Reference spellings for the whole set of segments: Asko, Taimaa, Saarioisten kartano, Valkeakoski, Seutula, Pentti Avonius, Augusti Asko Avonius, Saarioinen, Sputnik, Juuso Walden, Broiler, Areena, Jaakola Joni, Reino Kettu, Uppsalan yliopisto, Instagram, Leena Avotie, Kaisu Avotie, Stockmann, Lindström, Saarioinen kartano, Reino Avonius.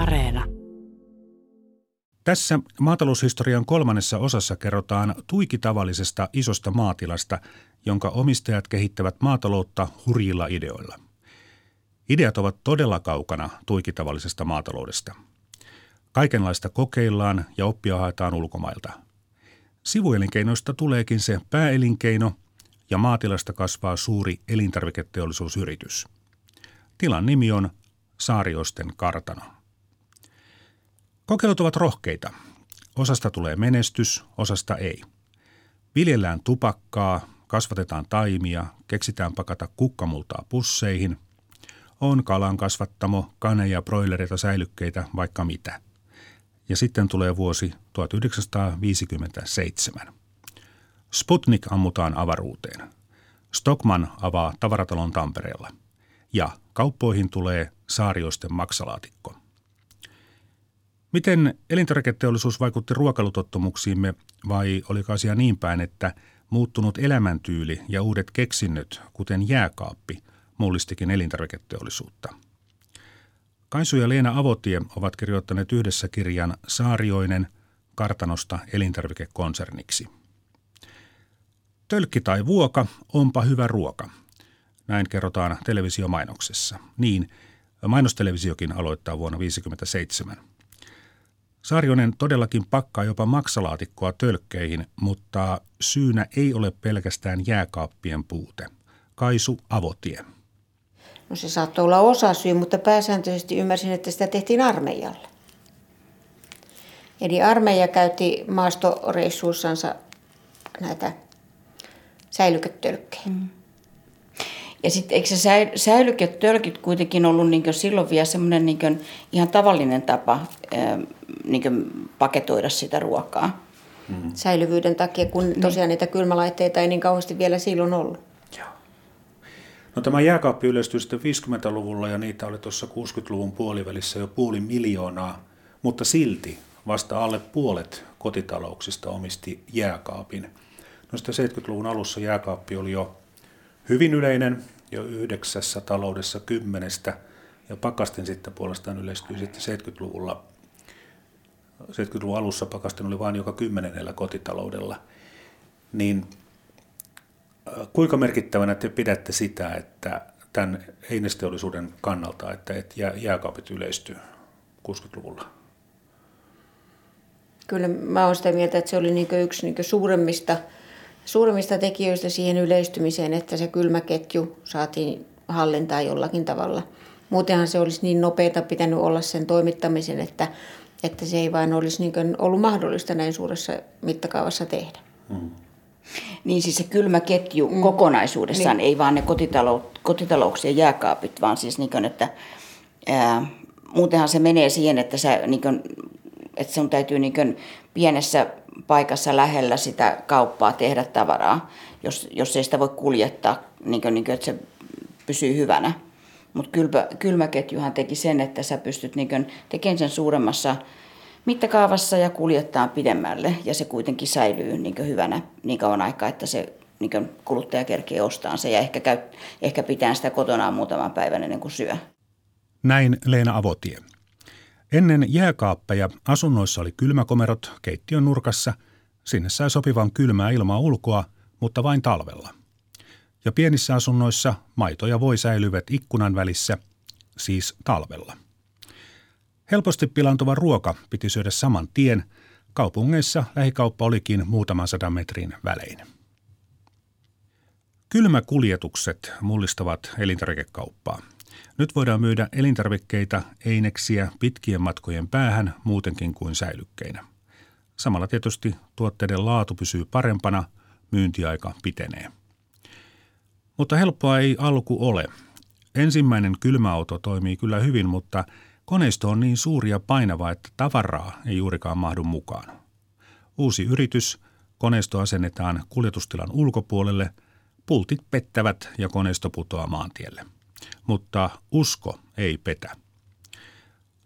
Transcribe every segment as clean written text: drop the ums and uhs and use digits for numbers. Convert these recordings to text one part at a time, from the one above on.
Areena. Tässä maataloushistorian kolmannessa osassa kerrotaan tuikitavallisesta isosta maatilasta, jonka omistajat kehittävät maataloutta hurjilla ideoilla. Ideat ovat todella kaukana tuikitavallisesta maataloudesta. Kaikenlaista kokeillaan ja oppia haetaan ulkomailta. Sivuelinkeinoista tuleekin se pääelinkeino ja maatilasta kasvaa suuri elintarviketeollisuusyritys. Tilan nimi on Saarioisten kartano. Kokeilut ovat rohkeita. Osasta tulee menestys, osasta ei. Viljellään tupakkaa, kasvatetaan taimia, keksitään pakata kukkamultaa pusseihin. On kalan kasvattamo, kaneja, broilereita, säilykkeitä, vaikka mitä. Ja sitten tulee vuosi 1957. Sputnik ammutaan avaruuteen. Stockmann avaa tavaratalon Tampereella. Ja kauppoihin tulee Saarioisten maksalaatikko. Miten elintarviketeollisuus vaikutti ruokailutottumuksiimme, vai oliko asia niin päin, että muuttunut elämäntyyli ja uudet keksinnöt, kuten jääkaappi, mullistikin elintarviketeollisuutta? Kaisu ja Leena Avotie ovat kirjoittaneet yhdessä kirjan Saarioinen kartanosta elintarvikekonserniksi. Tölkki tai vuoka, onpa hyvä ruoka. Näin kerrotaan televisiomainoksessa. Niin, mainostelevisiokin aloittaa vuonna 1957. Saarioinen todellakin pakkaa jopa maksalaatikkoa tölkkeihin, mutta syynä ei ole pelkästään jääkaappien puute. Kaisu Avotie. No se saattoi olla osasyy, mutta pääsääntöisesti ymmärsin, että sitä tehtiin armeijalla. Eli armeija käytti maastoreissuissansa näitä säilyketölkkejä. Mm. Ja sitten eikö se säilyketölkit kuitenkin ollut niin silloin vielä semmoinen niin ihan tavallinen tapa niin paketoida sitä ruokaa? Mm. Säilyvyyden takia, kun tosiaan niitä kylmälaitteita ei niin kauheasti vielä silloin ollut. No, tämä jääkaappi yleistyi sitten 50-luvulla ja niitä oli tuossa 60-luvun puolivälissä jo 500 000, mutta silti vasta alle puolet kotitalouksista omisti jääkaapin. No sitten 70-luvun alussa jääkaappi oli jo hyvin yleinen, jo 9 taloudessa 10, ja pakastin sitten puolestaan yleistyi sitten 70-luvulla. 70-luvun alussa pakastin oli vain joka 10 kotitaloudella, niin kuinka merkittävänä te pidätte sitä, että tämän einesteollisuuden kannalta, että jääkaapit yleistyy 60-luvulla? Kyllä mä oon sitä mieltä, että se oli yksi suuremmista tekijöistä siihen yleistymiseen, että se kylmäketju saatiin hallintaan jollakin tavalla. Muutenhan se olisi niin nopeata pitänyt olla sen toimittamisen, että se ei vain olisi ollut mahdollista näin suuressa mittakaavassa tehdä. Mm. Niin siis se kylmäketju kokonaisuudessaan, niin. Ei vaan ne kotitalouksien jääkaapit, vaan siis niin kuin, että muutenhan se menee siihen, että sä, niin kuin, että sun täytyy niin kuin pienessä paikassa lähellä sitä kauppaa tehdä tavaraa, jos ei sitä voi kuljettaa, niin kuin, että se pysyy hyvänä. Mutta kylmäketjuhan teki sen, että sä pystyt niin kuin tekemään sen suuremmassa mittakaavassa ja kuljettaa pidemmälle, ja se kuitenkin säilyy niin hyvänä niin kauan aikaa, että se niin kuluttaja kerkee ostaa sen ja ehkä pitää sitä kotonaan muutaman päivän ennen kuin syö. Näin Leena Avotie. Ennen jääkaappeja asunnoissa oli kylmäkomerot keittiön nurkassa. Sinne sai sopivan kylmää ilmaa ulkoa, mutta vain talvella. Ja pienissä asunnoissa maito ja voi säilyvät ikkunan välissä, siis talvella. Helposti pilaantuva ruoka piti syödä saman tien. Kaupungeissa lähikauppa olikin muutaman 100 metrin välein. Kylmäkuljetukset mullistavat elintarvikekauppaa. Nyt voidaan myydä elintarvikkeita, eineksiä pitkien matkojen päähän muutenkin kuin säilykkeinä. Samalla tietysti tuotteiden laatu pysyy parempana, myyntiaika pitenee. Mutta helppoa ei alku ole. Ensimmäinen kylmäauto toimii kyllä hyvin, mutta koneisto on niin suuri ja painava, että tavaraa ei juurikaan mahdu mukaan. Uusi yritys, koneisto asennetaan kuljetustilan ulkopuolelle, pultit pettävät ja koneisto putoaa maantielle. Mutta usko ei petä.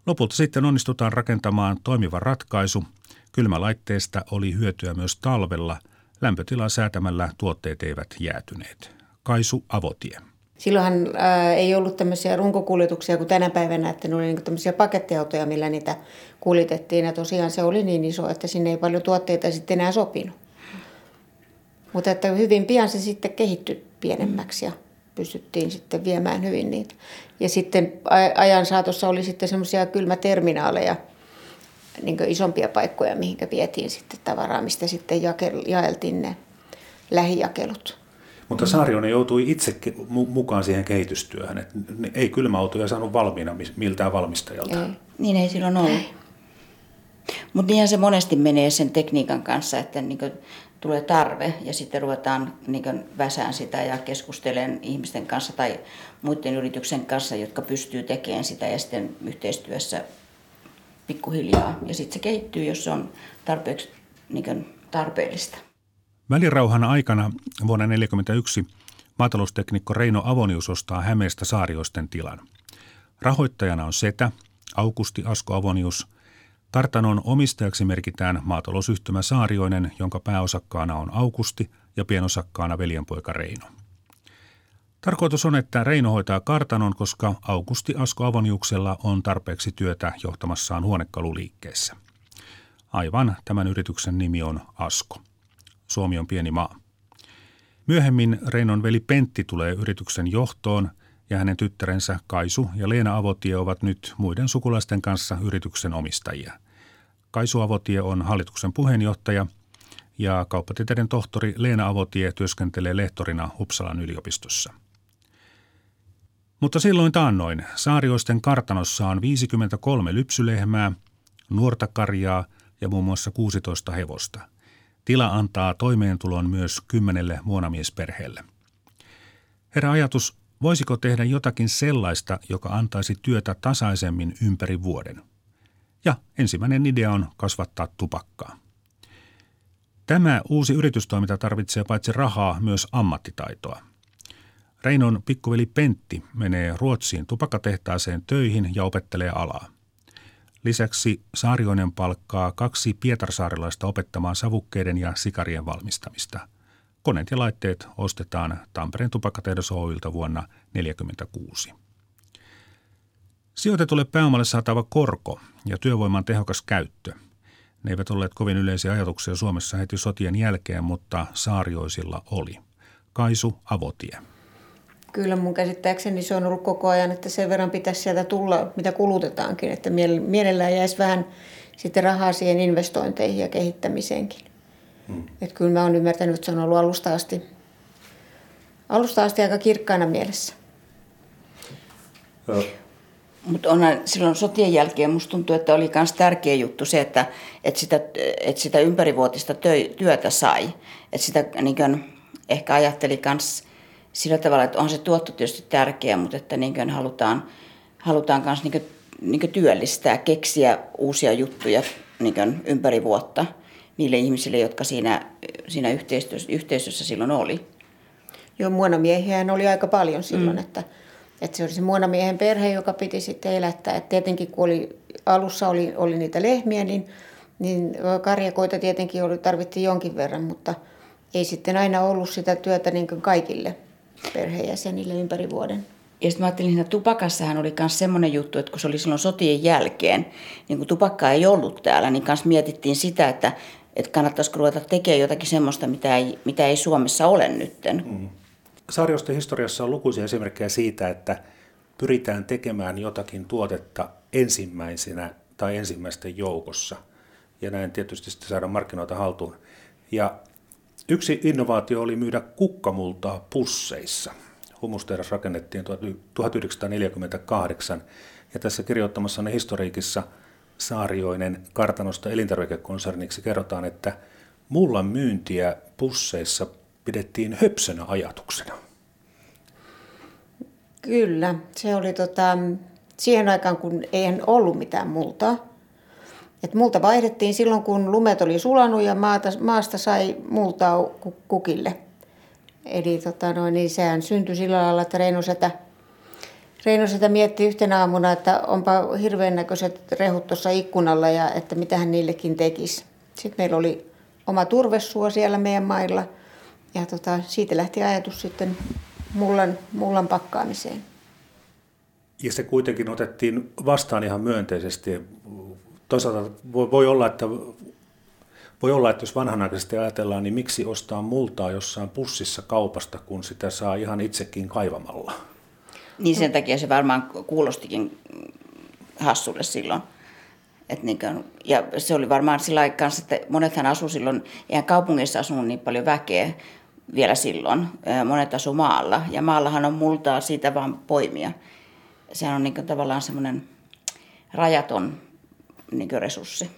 Lopulta sitten onnistutaan rakentamaan toimiva ratkaisu. Kylmälaitteesta oli hyötyä myös talvella. Lämpötilaa säätämällä tuotteet eivät jäätyneet. Kaisu Avotie. Silloinhan ei ollut tämmöisiä runkokuljetuksia kuin tänä päivänä, että ne oli niinku tämmöisiä pakettiautoja, millä niitä kuljetettiin. Ja tosiaan se oli niin iso, että sinne ei paljon tuotteita sitten enää sopinut. Mutta että hyvin pian se sitten kehittyi pienemmäksi ja pystyttiin sitten viemään hyvin niitä. Ja sitten ajan saatossa oli sitten semmoisia kylmäterminaaleja, niin kuin isompia paikkoja, mihin vietiin sitten tavaraa, mistä sitten jaeltiin ne lähijakelut. Mutta Saarioinen joutui itsekin mukaan siihen kehitystyöhön, että ei kylmäautoja saanut valmiina miltään valmistajalta. Ei. Niin ei silloin ollut. Mutta niinhän se monesti menee sen tekniikan kanssa, että niin kuin tulee tarve ja sitten ruvetaan niin kuin väsään sitä ja keskustelemaan ihmisten kanssa tai muiden yrityksen kanssa, jotka pystyy tekemään sitä ja sitten yhteistyössä pikkuhiljaa. Ja sitten se kehittyy, jos se on tarpeeksi niin kuin tarpeellista. Välirauhan aikana vuonna 1941 maatalousteknikko Reino Avonius ostaa Hämeestä Saarioisten tilan. Rahoittajana on setä, Augusti Asko Avonius. Kartanon omistajaksi merkitään maatalousyhtymä Saarioinen, jonka pääosakkaana on Augusti ja pienosakkaana veljenpoika Reino. Tarkoitus on, että Reino hoitaa kartanon, koska Augusti Asko Avoniuksella on tarpeeksi työtä johtamassaan huonekaluliikkeessä. Aivan, tämän yrityksen nimi on Asko. Suomi on pieni maa. Myöhemmin Reinon veli Pentti tulee yrityksen johtoon ja hänen tyttärensä Kaisu ja Leena Avotie ovat nyt muiden sukulaisten kanssa yrityksen omistajia. Kaisu Avotie on hallituksen puheenjohtaja ja kauppatieteiden tohtori Leena Avotie työskentelee lehtorina Uppsalan yliopistossa. Mutta silloin taannoin Saarioisten kartanossa on 53 lypsylehmää, nuorta karjaa ja muun muassa 16 hevosta. Tila antaa toimeentulon myös 10 muonamiesperheelle. Herää ajatus, voisiko tehdä jotakin sellaista, joka antaisi työtä tasaisemmin ympäri vuoden. Ja ensimmäinen idea on kasvattaa tupakkaa. Tämä uusi yritystoiminta tarvitsee paitsi rahaa myös ammattitaitoa. Reinon pikkuveli Pentti menee Ruotsiin tupakkatehtaaseen töihin ja opettelee alaa. Lisäksi Saarioinen palkkaa 2 pietarsaarelaista opettamaan savukkeiden ja sikarien valmistamista. Koneet ja laitteet ostetaan Tampereen tupakkatehdas Oy:ltä vuonna 1946. Sijoitetulle pääomalle saatava korko ja työvoiman tehokas käyttö. Ne eivät olleet kovin yleisiä ajatuksia Suomessa heti sotien jälkeen, mutta saarioisilla oli. Kaisu Avotie. Kyllä mun käsittääkseni se on ollut koko ajan, että sen verran pitäisi sieltä tulla, mitä kulutetaankin, että mielellään jäisi vähän sitten rahaa siihen investointeihin ja kehittämiseenkin. Että kyllä mä oon ymmärtänyt, että se on ollut alusta asti aika kirkkaana mielessä. Mutta silloin sotien jälkeen musta tuntuu, että oli myös tärkeä juttu se, että sitä ympärivuotista työtä sai. Että sitä niin kuin ehkä ajatteli myös sillä tavalla, että on se tuotto tietysti tärkeä, mutta että niin kuin halutaan myös niin kuin työllistää, keksiä uusia juttuja niin kuin ympäri vuotta niille ihmisille, jotka siinä yhteisössä silloin oli. Joo, muonamiehiähän oli aika paljon silloin, että se oli se muonamiehen perhe, joka piti sitten elättää. Et tietenkin kun alussa oli niitä lehmiä, niin karjakoita tietenkin tarvittiin jonkin verran, mutta ei sitten aina ollut sitä työtä niin kuin kaikille perheenjäsenille ympäri vuoden. Ja sitten mä ajattelin, että tupakassahan oli myös semmoinen juttu, että kun se oli silloin sotien jälkeen, niin kun tupakkaa ei ollut täällä, niin kanssa mietittiin sitä, että kannattaisiko ruveta tekemään jotakin semmoista, mitä ei Suomessa ole nytten. Saarioisten historiassa on lukuisia esimerkkejä siitä, että pyritään tekemään jotakin tuotetta ensimmäisenä tai ensimmäisten joukossa. Ja näin tietysti sitten saadaan markkinoita haltuun. Ja yksi innovaatio oli myydä kukkamultaa pusseissa. Humustehdas rakennettiin 1948 ja tässä kirjoittamassanne historiikissa Saarioinen kartanosta elintarvikekonserniksi kerrotaan, että mullan myyntiä pusseissa pidettiin höpsönä ajatuksena. Kyllä, se oli siihen aikaan, kun ei ollut mitään multaa. Et multa vaihdettiin silloin, kun lumet oli sulanut ja maasta sai multaa kukille. Eli niin sehän syntyi sillä lailla, että Reino setä mietti yhtenä aamuna, että onpa hirveän näköiset rehut tuossa ikkunalla ja että mitä hän niillekin tekisi. Sitten meillä oli oma turvesuo siellä meidän mailla ja siitä lähti ajatus sitten mullan pakkaamiseen. Ja se kuitenkin otettiin vastaan ihan myönteisesti. Toisaalta voi olla, että jos vanhanaikaisesti ajatellaan, niin miksi ostaa multaa jossain pussissa kaupasta, kun sitä saa ihan itsekin kaivamalla? Niin sen takia se varmaan kuulostikin hassulle silloin. Ja se oli varmaan sillä aikaa kanssa, että monethan asuu silloin, eihän kaupungissa asunut niin paljon väkeä vielä silloin. Monet asuu maalla, ja maallahan on multaa siitä vaan poimia. Sehän on niin tavallaan semmoinen rajaton niin resurssi.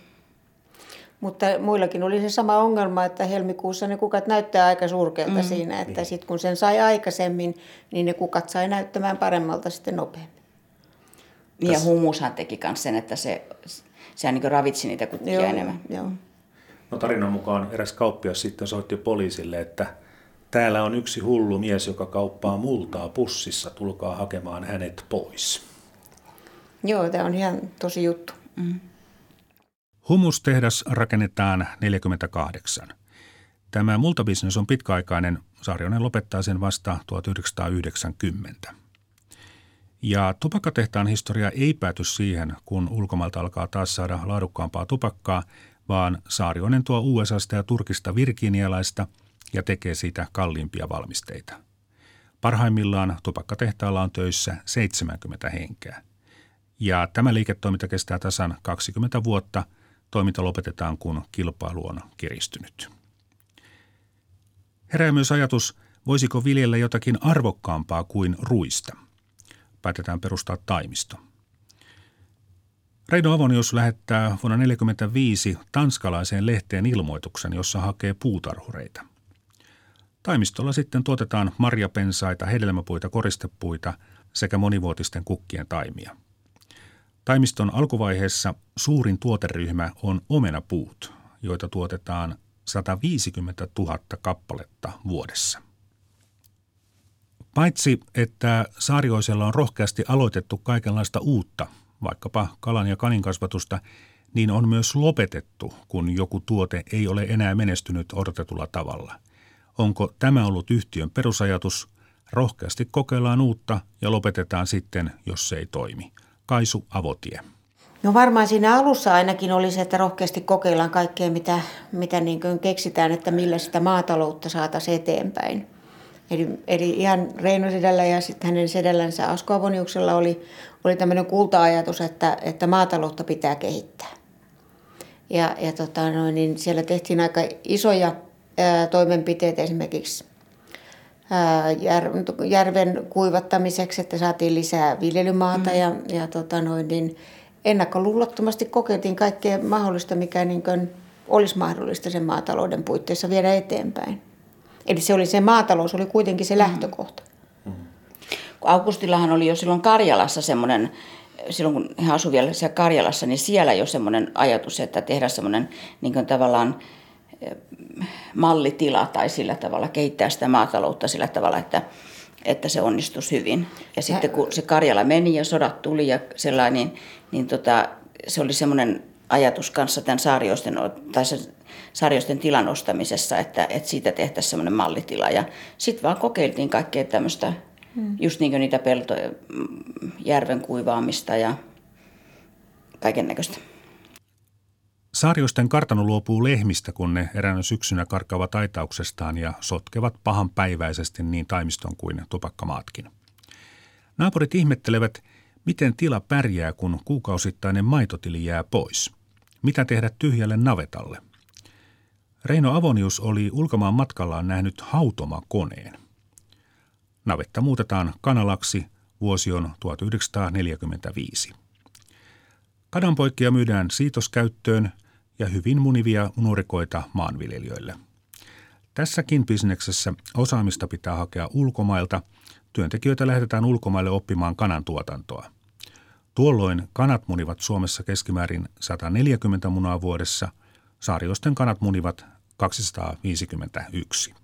Mutta muillakin oli se sama ongelma, että helmikuussa ne kukat näyttää aika surkealta siinä, että sitten kun sen sai aikaisemmin, niin ne kukat sai näyttämään paremmalta sitten nopeammin. Ja humushan teki myös sen, että sehän niin ravitsi niitä kukkia enemmän. Joo. No tarinan mukaan eräs kauppias sitten soitti poliisille, että täällä on yksi hullu mies, joka kauppaa multaa pussissa, tulkaa hakemaan hänet pois. Joo, tämä on ihan tosi juttu. Mm. Humustehdas rakennetaan 48. Tämä multabisnes on pitkäaikainen. Saarioinen lopettaa sen vasta 1990. Ja tupakkatehtaan historia ei pääty siihen, kun ulkomailta alkaa taas saada laadukkaampaa tupakkaa, vaan Saarioinen tuo USAsta ja Turkista virginialaista ja tekee siitä kalliimpia valmisteita. Parhaimmillaan tupakkatehtaalla on töissä 70 henkeä. Ja tämä liiketoiminta kestää tasan 20 vuotta. Toiminta lopetetaan, kun kilpailu on kiristynyt. Herää myös ajatus, voisiko viljellä jotakin arvokkaampaa kuin ruista. Päätetään perustaa taimisto. Reino Avonius lähettää vuonna 1945 tanskalaiseen lehteen ilmoituksen, jossa hakee puutarhureita. Taimistolla sitten tuotetaan marjapensaita, hedelmäpuita, koristepuita sekä monivuotisten kukkien taimia. Taimiston alkuvaiheessa suurin tuoteryhmä on omenapuut, joita tuotetaan 150 000 kappaletta vuodessa. Paitsi, että Saarioisella on rohkeasti aloitettu kaikenlaista uutta, vaikkapa kalan ja kanin kasvatusta, niin on myös lopetettu, kun joku tuote ei ole enää menestynyt odotetulla tavalla. Onko tämä ollut yhtiön perusajatus? Rohkeasti kokeillaan uutta ja lopetetaan sitten, jos se ei toimi. Kaisu Avotie. No varmaan siinä alussa ainakin oli se, että rohkeasti kokeillaan kaikkea, mitä niin kuin keksitään, että millä sitä maataloutta saataisiin eteenpäin. Eli ihan Reino Sedällä ja sitten hänen sedällänsä Asko Avoniuksella oli tämmöinen kulta-ajatus, että maataloutta pitää kehittää. Ja siellä tehtiin aika isoja toimenpiteitä esimerkiksi järven kuivattamiseksi, että saatiin lisää viljelymaata ja ennakkoluulottomasti kokeiltiin kaikkea mahdollista, mikä niin kuin olisi mahdollista sen maatalouden puitteissa viedä eteenpäin. Eli maatalous oli kuitenkin se lähtökohta. Augustillahan oli jo silloin Karjalassa semmoinen, silloin kun hän asui vielä siellä Karjalassa, niin siellä jo semmoinen ajatus, että tehdä semmoinen niin kuin tavallaan mallitila tai sillä tavalla kehittää sitä maataloutta sillä tavalla, että se onnistuisi hyvin. Ja sitten kun se Karjala meni ja sodat tuli ja sellainen, niin se oli semmoinen ajatus kanssa tämän Saarioisten tilan ostamisessa, että siitä tehtäisiin semmoinen mallitila. Ja sitten vaan kokeiltiin kaikkea tämmöistä, just niin kuin niitä peltoja, järven kuivaamista ja kaiken näköistä. Saarioisten kartano luopuu lehmistä, kun ne eräänä syksynä karkkaavat aitauksestaan ja sotkevat pahanpäiväisesti niin taimiston kuin tupakkamaatkin. Naapurit ihmettelevät, miten tila pärjää, kun kuukausittainen maitotili jää pois. Mitä tehdä tyhjälle navetalle? Reino Avonius oli ulkomaan matkallaan nähnyt hautomakoneen. Navetta muutetaan kanalaksi, vuosi on 1945. Kadanpoikia myydään siitoskäyttöön ja hyvin munivia nuorikoita maanviljelijöille. Tässäkin bisneksessä osaamista pitää hakea ulkomailta. Työntekijöitä lähetetään ulkomaille oppimaan kanantuotantoa. Tuolloin kanat munivat Suomessa keskimäärin 140 munaa vuodessa. Saarioisten kanat munivat 251.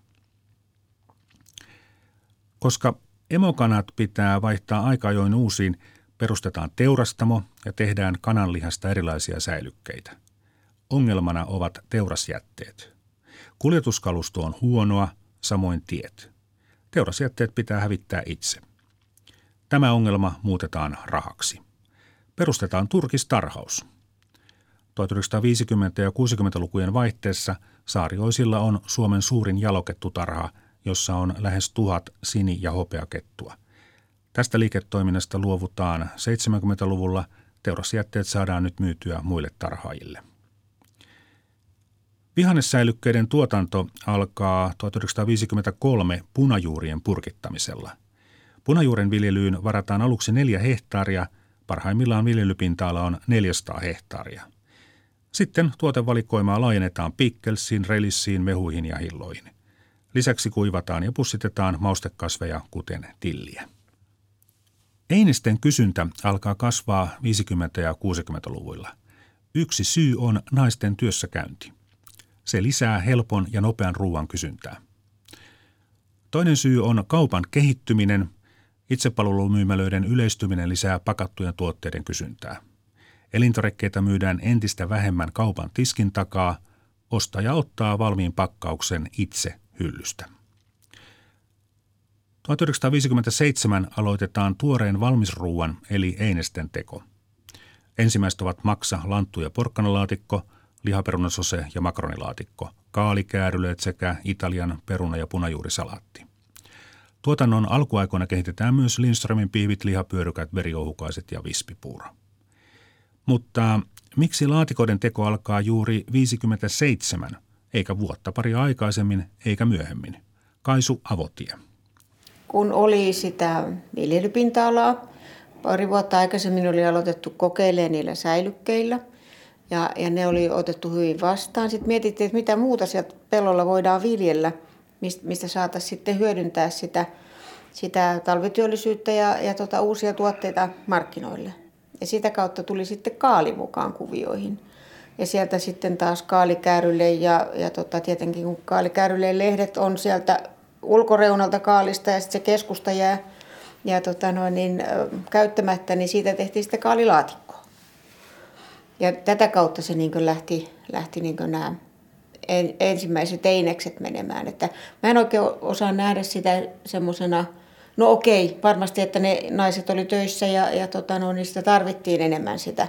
Koska emokanat pitää vaihtaa aika ajoin uusiin, perustetaan teurastamo ja tehdään kananlihasta erilaisia säilykkeitä. Ongelmana ovat teurasjätteet. Kuljetuskalusto on huonoa, samoin tiet. Teurasjätteet pitää hävittää itse. Tämä ongelma muutetaan rahaksi. Perustetaan turkistarhaus. 1950- ja 60-lukujen vaihteessa Saarioisilla on Suomen suurin jalokettutarha, jossa on lähes 1000 sini- ja hopeakettua. Tästä liiketoiminnasta luovutaan 70-luvulla. Teurasjätteet saadaan nyt myytyä muille tarhaajille. Vihannessäilykkeiden tuotanto alkaa 1953 punajuurien purkittamisella. Punajuuren viljelyyn varataan aluksi 4 hehtaaria, parhaimmillaan viljelypinta-ala on 400 hehtaaria. Sitten tuotevalikoimaa laajennetaan pikkelsiin, relissiin, mehuihin ja hilloihin. Lisäksi kuivataan ja pussitetaan maustekasveja, kuten tilliä. Einisten kysyntä alkaa kasvaa 50- ja 60-luvuilla. Yksi syy on naisten työssäkäynti. Se lisää helpon ja nopean ruoan kysyntää. Toinen syy on kaupan kehittyminen. Itsepalvelumyymälöiden yleistyminen lisää pakattujen tuotteiden kysyntää. Elintarvikkeita myydään entistä vähemmän kaupan tiskin takaa. Ostaja ottaa valmiin pakkauksen itse hyllystä. 1957 aloitetaan tuoreen valmisruuan eli einesten teko. Ensimmäiset ovat maksa, lanttu- ja porkkanalaatikko, lihaperunasose ja makaronilaatikko, kaalikääryleet sekä Italian peruna- ja punajuurisalaatti. Tuotannon alkuaikoina kehitetään myös Lindströmin piivit, lihapyörykät, veriouhukaiset ja vispipuuro. Mutta miksi laatikoiden teko alkaa juuri 57, eikä vuotta pari aikaisemmin eikä myöhemmin? Kaisu Avotie. Kun oli sitä viljelypinta-alaa, pari vuotta aikaisemmin oli aloitettu kokeilemaan niillä säilykkeillä ja ne oli otettu hyvin vastaan. Sitten mietittiin, että mitä muuta sieltä pellolla voidaan viljellä, mistä saataisiin sitten hyödyntää sitä talvityöllisyyttä ja uusia tuotteita markkinoille. Ja sitä kautta tuli sitten kaali mukaan kuvioihin. Ja sieltä sitten taas kaalikäärylle ja tietenkin kun kaalikäärylle lehdet on sieltä ulkoreunalta kaalista ja sitten se keskusta jää käyttämättä, niin siitä tehtiin sitten kaalilaatikkoa. Ja tätä kautta se lähti nämä ensimmäiset einekset menemään. Että mä en oikein osaa nähdä sitä semmoisena, no okei, varmasti, että ne naiset oli töissä niistä tarvittiin enemmän sitä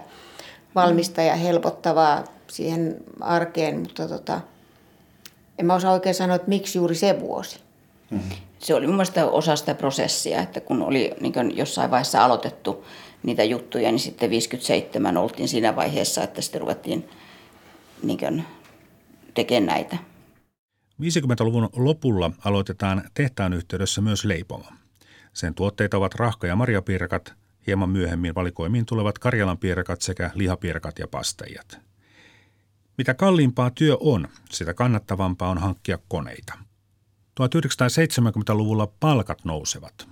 valmista ja helpottavaa siihen arkeen, mutta en mä osaa oikein sanoa, että miksi juuri se vuosi. Mm-hmm. Se oli mun mielestä osa sitä prosessia, että kun oli niin jossain vaiheessa aloitettu niitä juttuja, niin sitten 57 oltiin siinä vaiheessa, että sitten ruvettiin niin tekemään näitä. 50-luvun lopulla aloitetaan tehtaan yhteydessä myös leipoma. Sen tuotteita ovat rahka- ja marjapiirakat, hieman myöhemmin valikoimiin tulevat karjalanpiirakat sekä lihapiirakat ja pasteijat. Mitä kalliimpaa työ on, sitä kannattavampaa on hankkia koneita. 1970-luvulla palkat nousevat.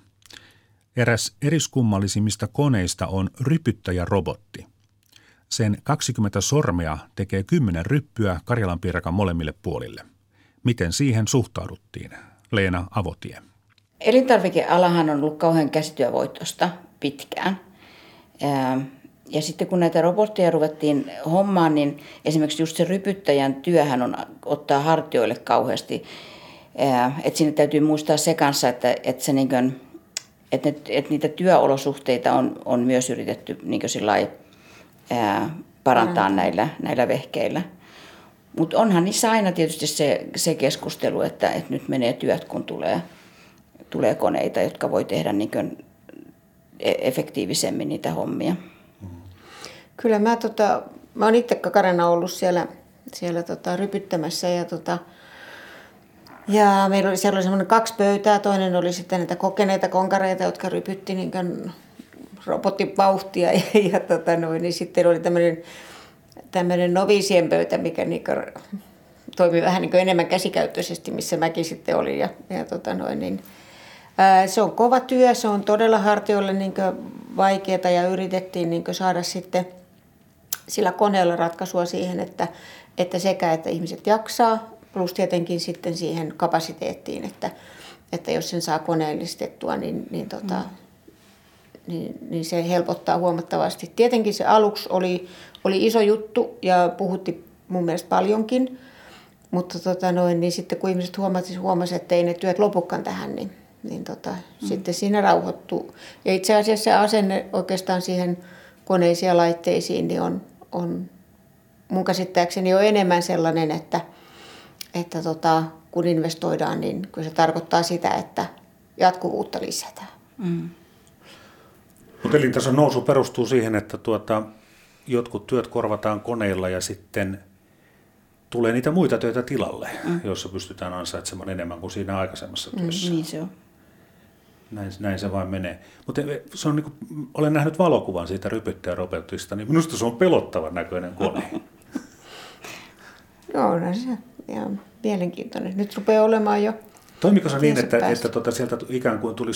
Eräs eriskummallisimmista koneista on rypyttäjärobotti. Sen 20 sormea tekee 10 ryppyä karjalanpiirakan molemmille puolille. Miten siihen suhtauduttiin? Leena Avotie. Elintarvikealahan on ollut kauhean käsityövoitosta pitkään. Ja sitten kun näitä robotteja ruvettiin hommaan, niin esimerkiksi just se rypyttäjän työhän ottaa hartioille kauheasti. Että siinä täytyy muistaa se kanssa, että niitä työolosuhteita on myös yritetty parantaa näillä vehkeillä. Mutta onhan niissä aina tietysti se keskustelu, että nyt menee työt, kun tulee koneita, jotka voi tehdä efektiivisemmin niitä hommia. Kyllä mä oon itse kakarana ollut siellä rypyttämässä ja meillä oli siellä semmoinen 2 pöytää, toinen oli sitten näitä kokeneita konkareita, jotka rypytti niin robotin vauhtia niin sitten oli tämmöinen noviisien pöytä, mikä niin toimi vähän niin enemmän käsikäyttöisesti, missä mäkin sitten olin se on kova työ, se on todella hartioille vaikeaa ja yritettiin saada sitten sillä koneella ratkaisua siihen, että ihmiset jaksaa, plus tietenkin sitten siihen kapasiteettiin, että jos sen saa koneellistettua, niin se helpottaa huomattavasti. Tietenkin se aluksi oli iso juttu ja puhutti mun mielestä paljonkin, mutta niin sitten kun ihmiset huomasivat, että ei ne työt lopukaan tähän, niin niin sitten siinä rauhoittuu. Ja itse asiassa se asenne oikeastaan siihen koneisiin ja laitteisiin niin on mun käsittääkseni on enemmän sellainen, että kun investoidaan, niin kyllä se tarkoittaa sitä, että jatkuvuutta lisätään. Mm. Mutta elintason nousu perustuu siihen, että jotkut työt korvataan koneilla ja sitten tulee niitä muita töitä tilalle, joissa pystytään ansaitsemaan enemmän kuin siinä aikaisemmassa työssä. Niin se on. Näin se vain menee. Mutta se on niin kuin, olen nähnyt valokuvan siitä rypyttäjärobotista, niin minusta se on pelottavan näköinen kone. Joo, no se on mielenkiintoinen. Nyt rupeaa olemaan jo. Toimiko se niin, että sieltä ikään kuin tuli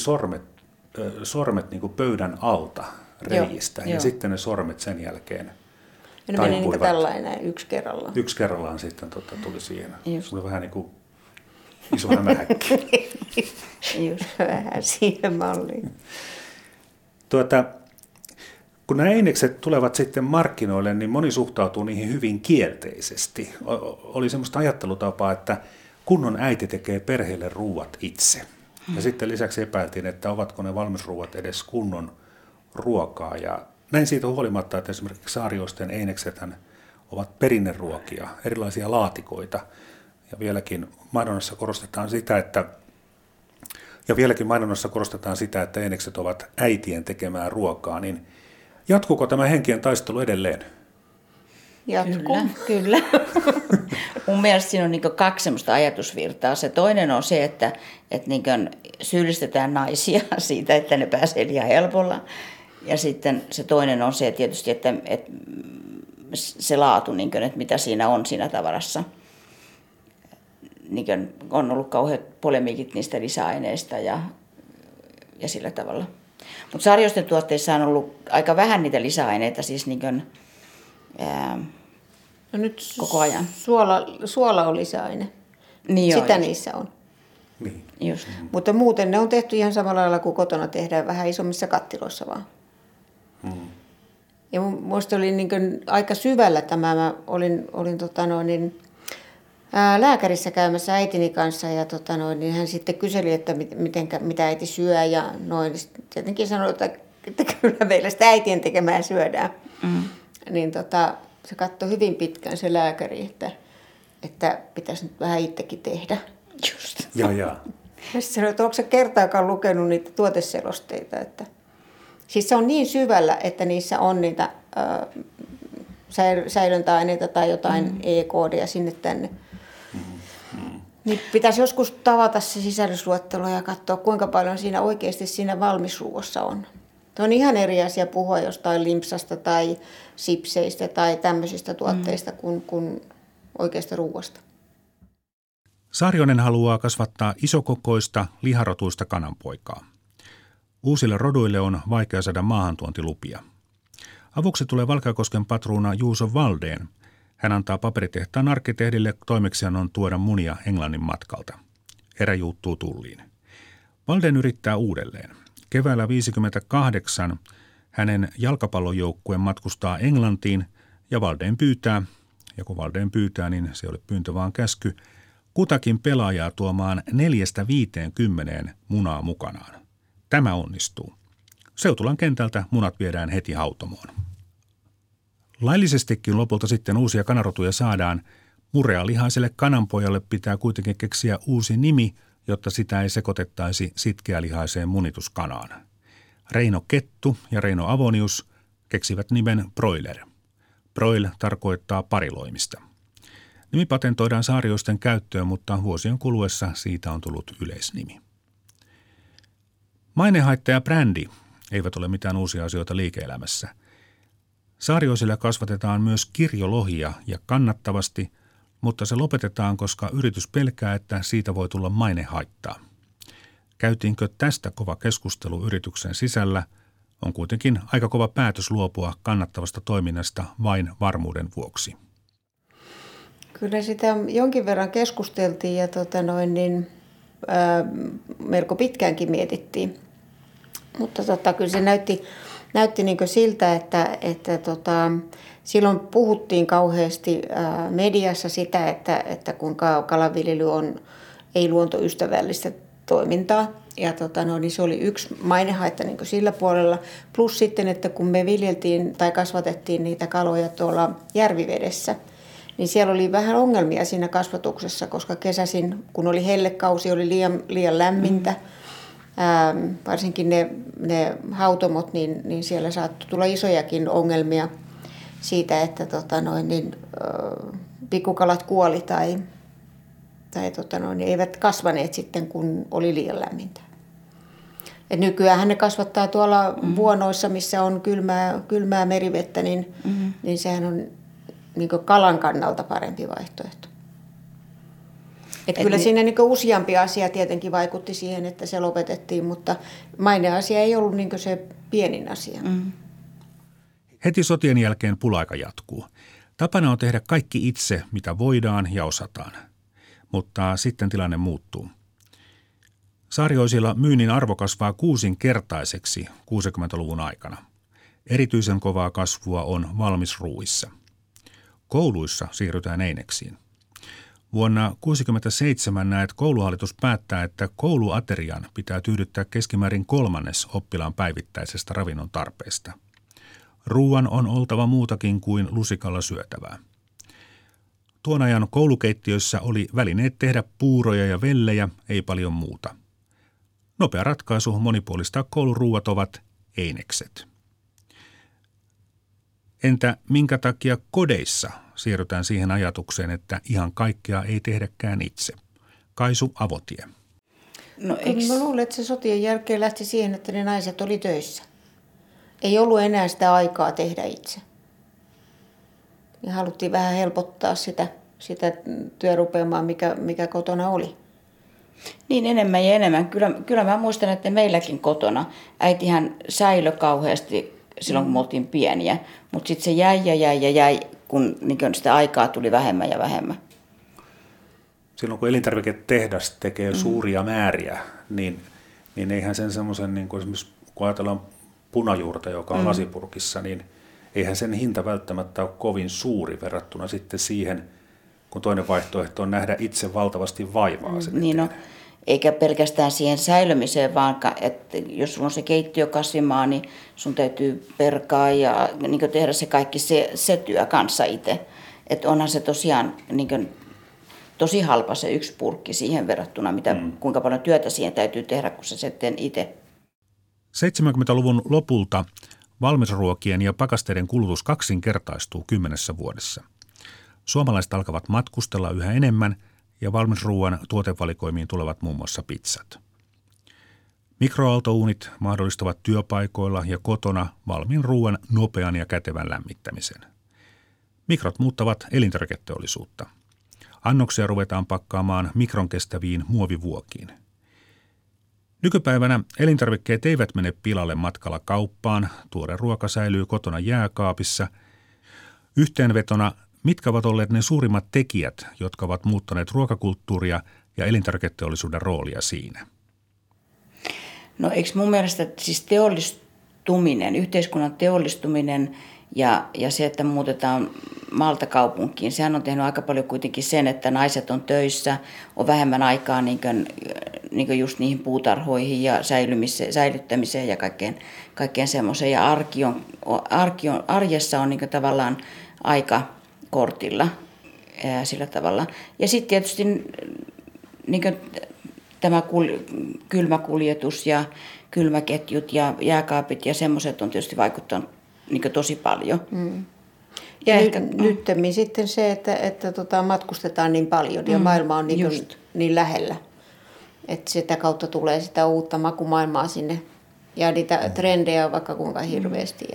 sormet niin kuin pöydän alta reijistä, ja sitten ne sormet sen jälkeen taipuivat? Ne meni tällainen yksi kerrallaan. Yksi kerrallaan sitten tuli siihen. Se oli vähän niin kuin iso hämähäkki. Just vähän siihen malliin. Kun nämä einekset tulevat sitten markkinoille, niin moni suhtautuu niihin hyvin kielteisesti. Oli semmoista ajattelutapaa, että kunnon äiti tekee perheelle ruuat itse. Ja sitten lisäksi epäiltiin, että ovatko ne valmisruuat edes kunnon ruokaa. Ja näin siitä huolimatta, että esimerkiksi saarioisten eineksethän ovat perinneruokia, erilaisia laatikoita. Ja vieläkin mainonnassa korostetaan sitä, että einekset ovat äitien tekemää ruokaa, niin jatkuuko tämä henkien taistelu edelleen? Jatkuu. Kyllä. Mun mielestä siinä on niin kaksi semmoista ajatusvirtaa. Se toinen on se, että niin syyllistetään naisia siitä, että ne pääsee liian helpolla. Ja sitten se toinen on se tietysti, että se laatu, niin kuin, että mitä siinä on siinä tavarassa. Niin on ollut kauheat polemiikit niistä lisäaineista ja sillä tavalla. Mutta saarioisten tuotteissa on ollut aika vähän niitä lisäaineita siis nyt koko ajan. Suola on lisäaine. Niin sitä niissä on. Niin. Just. Mutta muuten ne on tehty ihan samalla lailla kuin kotona tehdään, vähän isommissa kattiloissa vaan. Mm. Ja minusta oli aika syvällä tämä. Mä olin lääkärissä käymässä äitini kanssa ja niin hän sitten kyseli, että mitä äiti syö ja noin. Sitten tietenkin sanoi, että kyllä meillä sitä äitien tekemää syödään. Mm. Niin se katsoi hyvin pitkään se lääkäri, että pitäisi nyt vähän itsekin tehdä. Just. Ja. Ja sitten sanoi, että onko sä kertaakaan lukenut niitä tuoteselosteita. Että siis se on niin syvällä, että niissä on niitä säilöntäaineita tai jotain E-koodia sinne tänne. Niin pitäisi joskus tavata se sisällysluettelo ja katsoa, kuinka paljon siinä oikeasti siinä valmisruuossa on. Tuo on ihan eri asia puhua jostain limpsasta tai sipseistä tai tämmöisistä tuotteista kuin oikeasta ruuasta. Saarioinen haluaa kasvattaa isokokoista, liharotuista kananpoikaa. Uusille roduille on vaikea saada maahantuontilupia. Avuksi tulee Valkeakosken patruuna Juuso Walden. Hän antaa paperitehtaan arkkitehdille toimeksiannon tuoda munia Englannin matkalta. Erä juuttuu tulliin. Walden yrittää uudelleen. Keväällä 1958 hänen jalkapallojoukkueen matkustaa Englantiin ja Walden pyytää, ja kun Walden pyytää, niin se oli pyyntö vaan käsky, kutakin pelaajaa tuomaan 4-50 munaa mukanaan. Tämä onnistuu. Seutulan kentältä munat viedään heti hautomoon. Laillisestikin lopulta sitten uusia kanarotuja saadaan. Murealihaiselle kananpojalle pitää kuitenkin keksiä uusi nimi, jotta sitä ei sekoitettaisi sitkeälihaiseen munituskanaan. Reino Kettu ja Leena Avonius keksivät nimen Broiler. Broil tarkoittaa pariloimista. Nimi patentoidaan saarioisten käyttöön, mutta vuosien kuluessa siitä on tullut yleisnimi. Mainehaitta ja brändi eivät ole mitään uusia asioita liike-elämässä. Saarioisilla kasvatetaan myös kirjolohia ja kannattavasti, mutta se lopetetaan, koska yritys pelkää, että siitä voi tulla mainehaittaa. Käytiinkö tästä kova keskustelu yrityksen sisällä, on kuitenkin aika kova päätös luopua kannattavasta toiminnasta vain varmuuden vuoksi. Kyllä sitä jonkin verran keskusteltiin ja melko pitkäänkin mietittiin, mutta kyllä se näytti niin kuin siltä, että silloin puhuttiin kauheasti mediassa sitä, että kuinka kalanviljely ei luontoystävällistä toimintaa. Ja niin se oli yksi mainehaitta niin sillä puolella. Plus sitten, että kun me viljeltiin tai kasvatettiin niitä kaloja tuolla järvivedessä, niin siellä oli vähän ongelmia siinä kasvatuksessa, koska kesäsin, kun oli hellekausi, oli liian lämmintä. Varsinkin ne hautomot, niin siellä saattoi tulla isojakin ongelmia siitä, että pikkukalat kuoli tai eivät kasvaneet sitten, kun oli liian lämmintä. Et nykyäänhän ne kasvattaa tuolla vuonoissa, missä on kylmää merivettä, niin sehän on niin kuin kalan kannalta parempi vaihtoehto. Et kyllä siinä niin kuin useampi asia tietenkin vaikutti siihen, että se lopetettiin, mutta maineasia ei ollut niin kuin se pienin asia. Mm. Heti sotien jälkeen pula-aika jatkuu. Tapana on tehdä kaikki itse, mitä voidaan ja osataan. Mutta sitten tilanne muuttuu. Saarioisilla myynnin arvo kasvaa kuusinkertaiseksi 60-luvun aikana. Erityisen kovaa kasvua on valmisruuissa. Kouluissa siirrytään eineksiin. Vuonna 1967 kouluhallitus päättää, että kouluaterian pitää tyydyttää keskimäärin 1/3 oppilaan päivittäisestä ravinnon tarpeesta. Ruuan on oltava muutakin kuin lusikalla syötävää. Tuon ajan koulukeittiössä oli välineet tehdä puuroja ja vellejä, ei paljon muuta. Nopea ratkaisu monipuolistaa kouluruuat ovat einekset. Entä minkä takia kodeissa siirrytään siihen ajatukseen, että ihan kaikkea ei tehdäkään itse? Kaisu Avotie. Mä luulen, että se sotien jälkeen lähti siihen, että ne naiset oli töissä. Ei ollut enää sitä aikaa tehdä itse. Ja haluttiin vähän helpottaa sitä työrupeamaa, mikä kotona oli. Niin enemmän ja enemmän. Kyllä mä muistan, että meilläkin kotona äitihän säilö kauheasti silloin, kun me oltiin pieniä. Mutta sitten se jäi, kun niin sitä aikaa tuli vähemmän ja vähemmän. Silloin kun elintarviketehdas tekee suuria määriä, niin eihän sen semmoisen, niin kun ajatellaan punajuurta, joka on lasipurkissa, niin eihän sen hinta välttämättä ole kovin suuri verrattuna sitten siihen, kun toinen vaihtoehto on nähdä itse valtavasti vaivaa sen eteen. Eikä pelkästään siihen säilymiseen, vaan että jos sulla on se keittiö kasvimaa, niin sun täytyy perkaa ja niin tehdä se kaikki se työ kanssa itse. Että onhan se tosiaan niin tosi halpa se yksi purkki siihen verrattuna, kuinka paljon työtä siihen täytyy tehdä, kun se sitten itse. 70-luvun lopulta valmisruokien ja pakasteiden kulutus kaksinkertaistuu 10 vuodessa. Suomalaiset alkavat matkustella yhä enemmän ja valmisruuan tuotevalikoimiin tulevat muun muassa pizzat. Mikroaaltouunit mahdollistavat työpaikoilla ja kotona valmiin ruuan nopean ja kätevän lämmittämisen. Mikrot muuttavat elintarviketeollisuutta. Annoksia ruvetaan pakkaamaan mikron kestäviin muovivuokiin. Nykypäivänä elintarvikkeet eivät mene pilalle matkalla kauppaan, tuore ruoka säilyy kotona jääkaapissa. Yhteenvetona, mitkä ovat olleet ne suurimmat tekijät, jotka ovat muuttaneet ruokakulttuuria ja elintarviketeollisuuden roolia siinä? No eikö mun mielestä siis teollistuminen, yhteiskunnan teollistuminen ja se, että muutetaan maalta kaupunkiin, sehän on tehnyt aika paljon kuitenkin sen, että naiset on töissä, on vähemmän aikaa niin kuin just niihin puutarhoihin ja säilyttämiseen ja kaikkeen semmoiseen. Ja arjessa on niin kuin tavallaan aika kortilla sillä tavalla. Ja sitten tietysti niin kuin tämä kylmäkuljetus ja kylmäketjut ja jääkaapit ja semmoiset on tietysti vaikuttanut niin kuin tosi paljon. Mm. Ja nyttemmin sitten se, että matkustetaan niin paljon ja maailma on niin lähellä. Että sitä kautta tulee sitä uutta makumaailmaa sinne ja niitä trendejä vaikka kuinka hirveästi.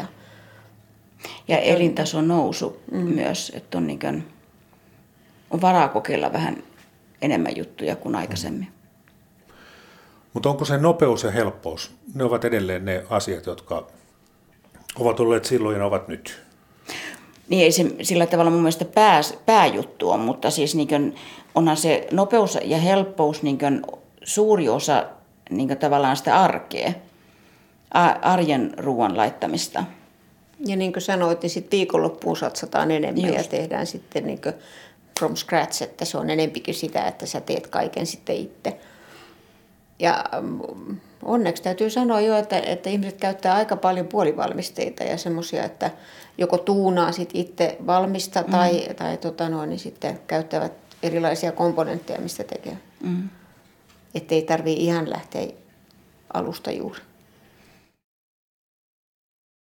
Ja elintason nousu myös, että on, niin kuin, on varaa kokeilla vähän enemmän juttuja kuin aikaisemmin. Mutta onko se nopeus ja helppous, ne ovat edelleen ne asiat, jotka ovat olleet silloin ja ovat nyt? Niin ei se sillä tavalla mun mielestä pääjuttu on, mutta siis niin kuin, onhan se nopeus ja helppous niin kuin suuri osa niin kuin tavallaan sitä arkea, arjen ruoan laittamista. Ja niin kuin sanoit, niin sitten viikonloppuun satsataan enemmän ja tehdään sitten niin kuin from scratch, että se on enempikin sitä, että sä teet kaiken sitten itse. Ja onneksi täytyy sanoa jo, että ihmiset käyttää aika paljon puolivalmisteita ja semmoisia, että joko tuunaa sit itse valmista tai sitten käyttävät erilaisia komponentteja, mistä tekee. Ettei tarvitse ihan lähteä alusta juuri.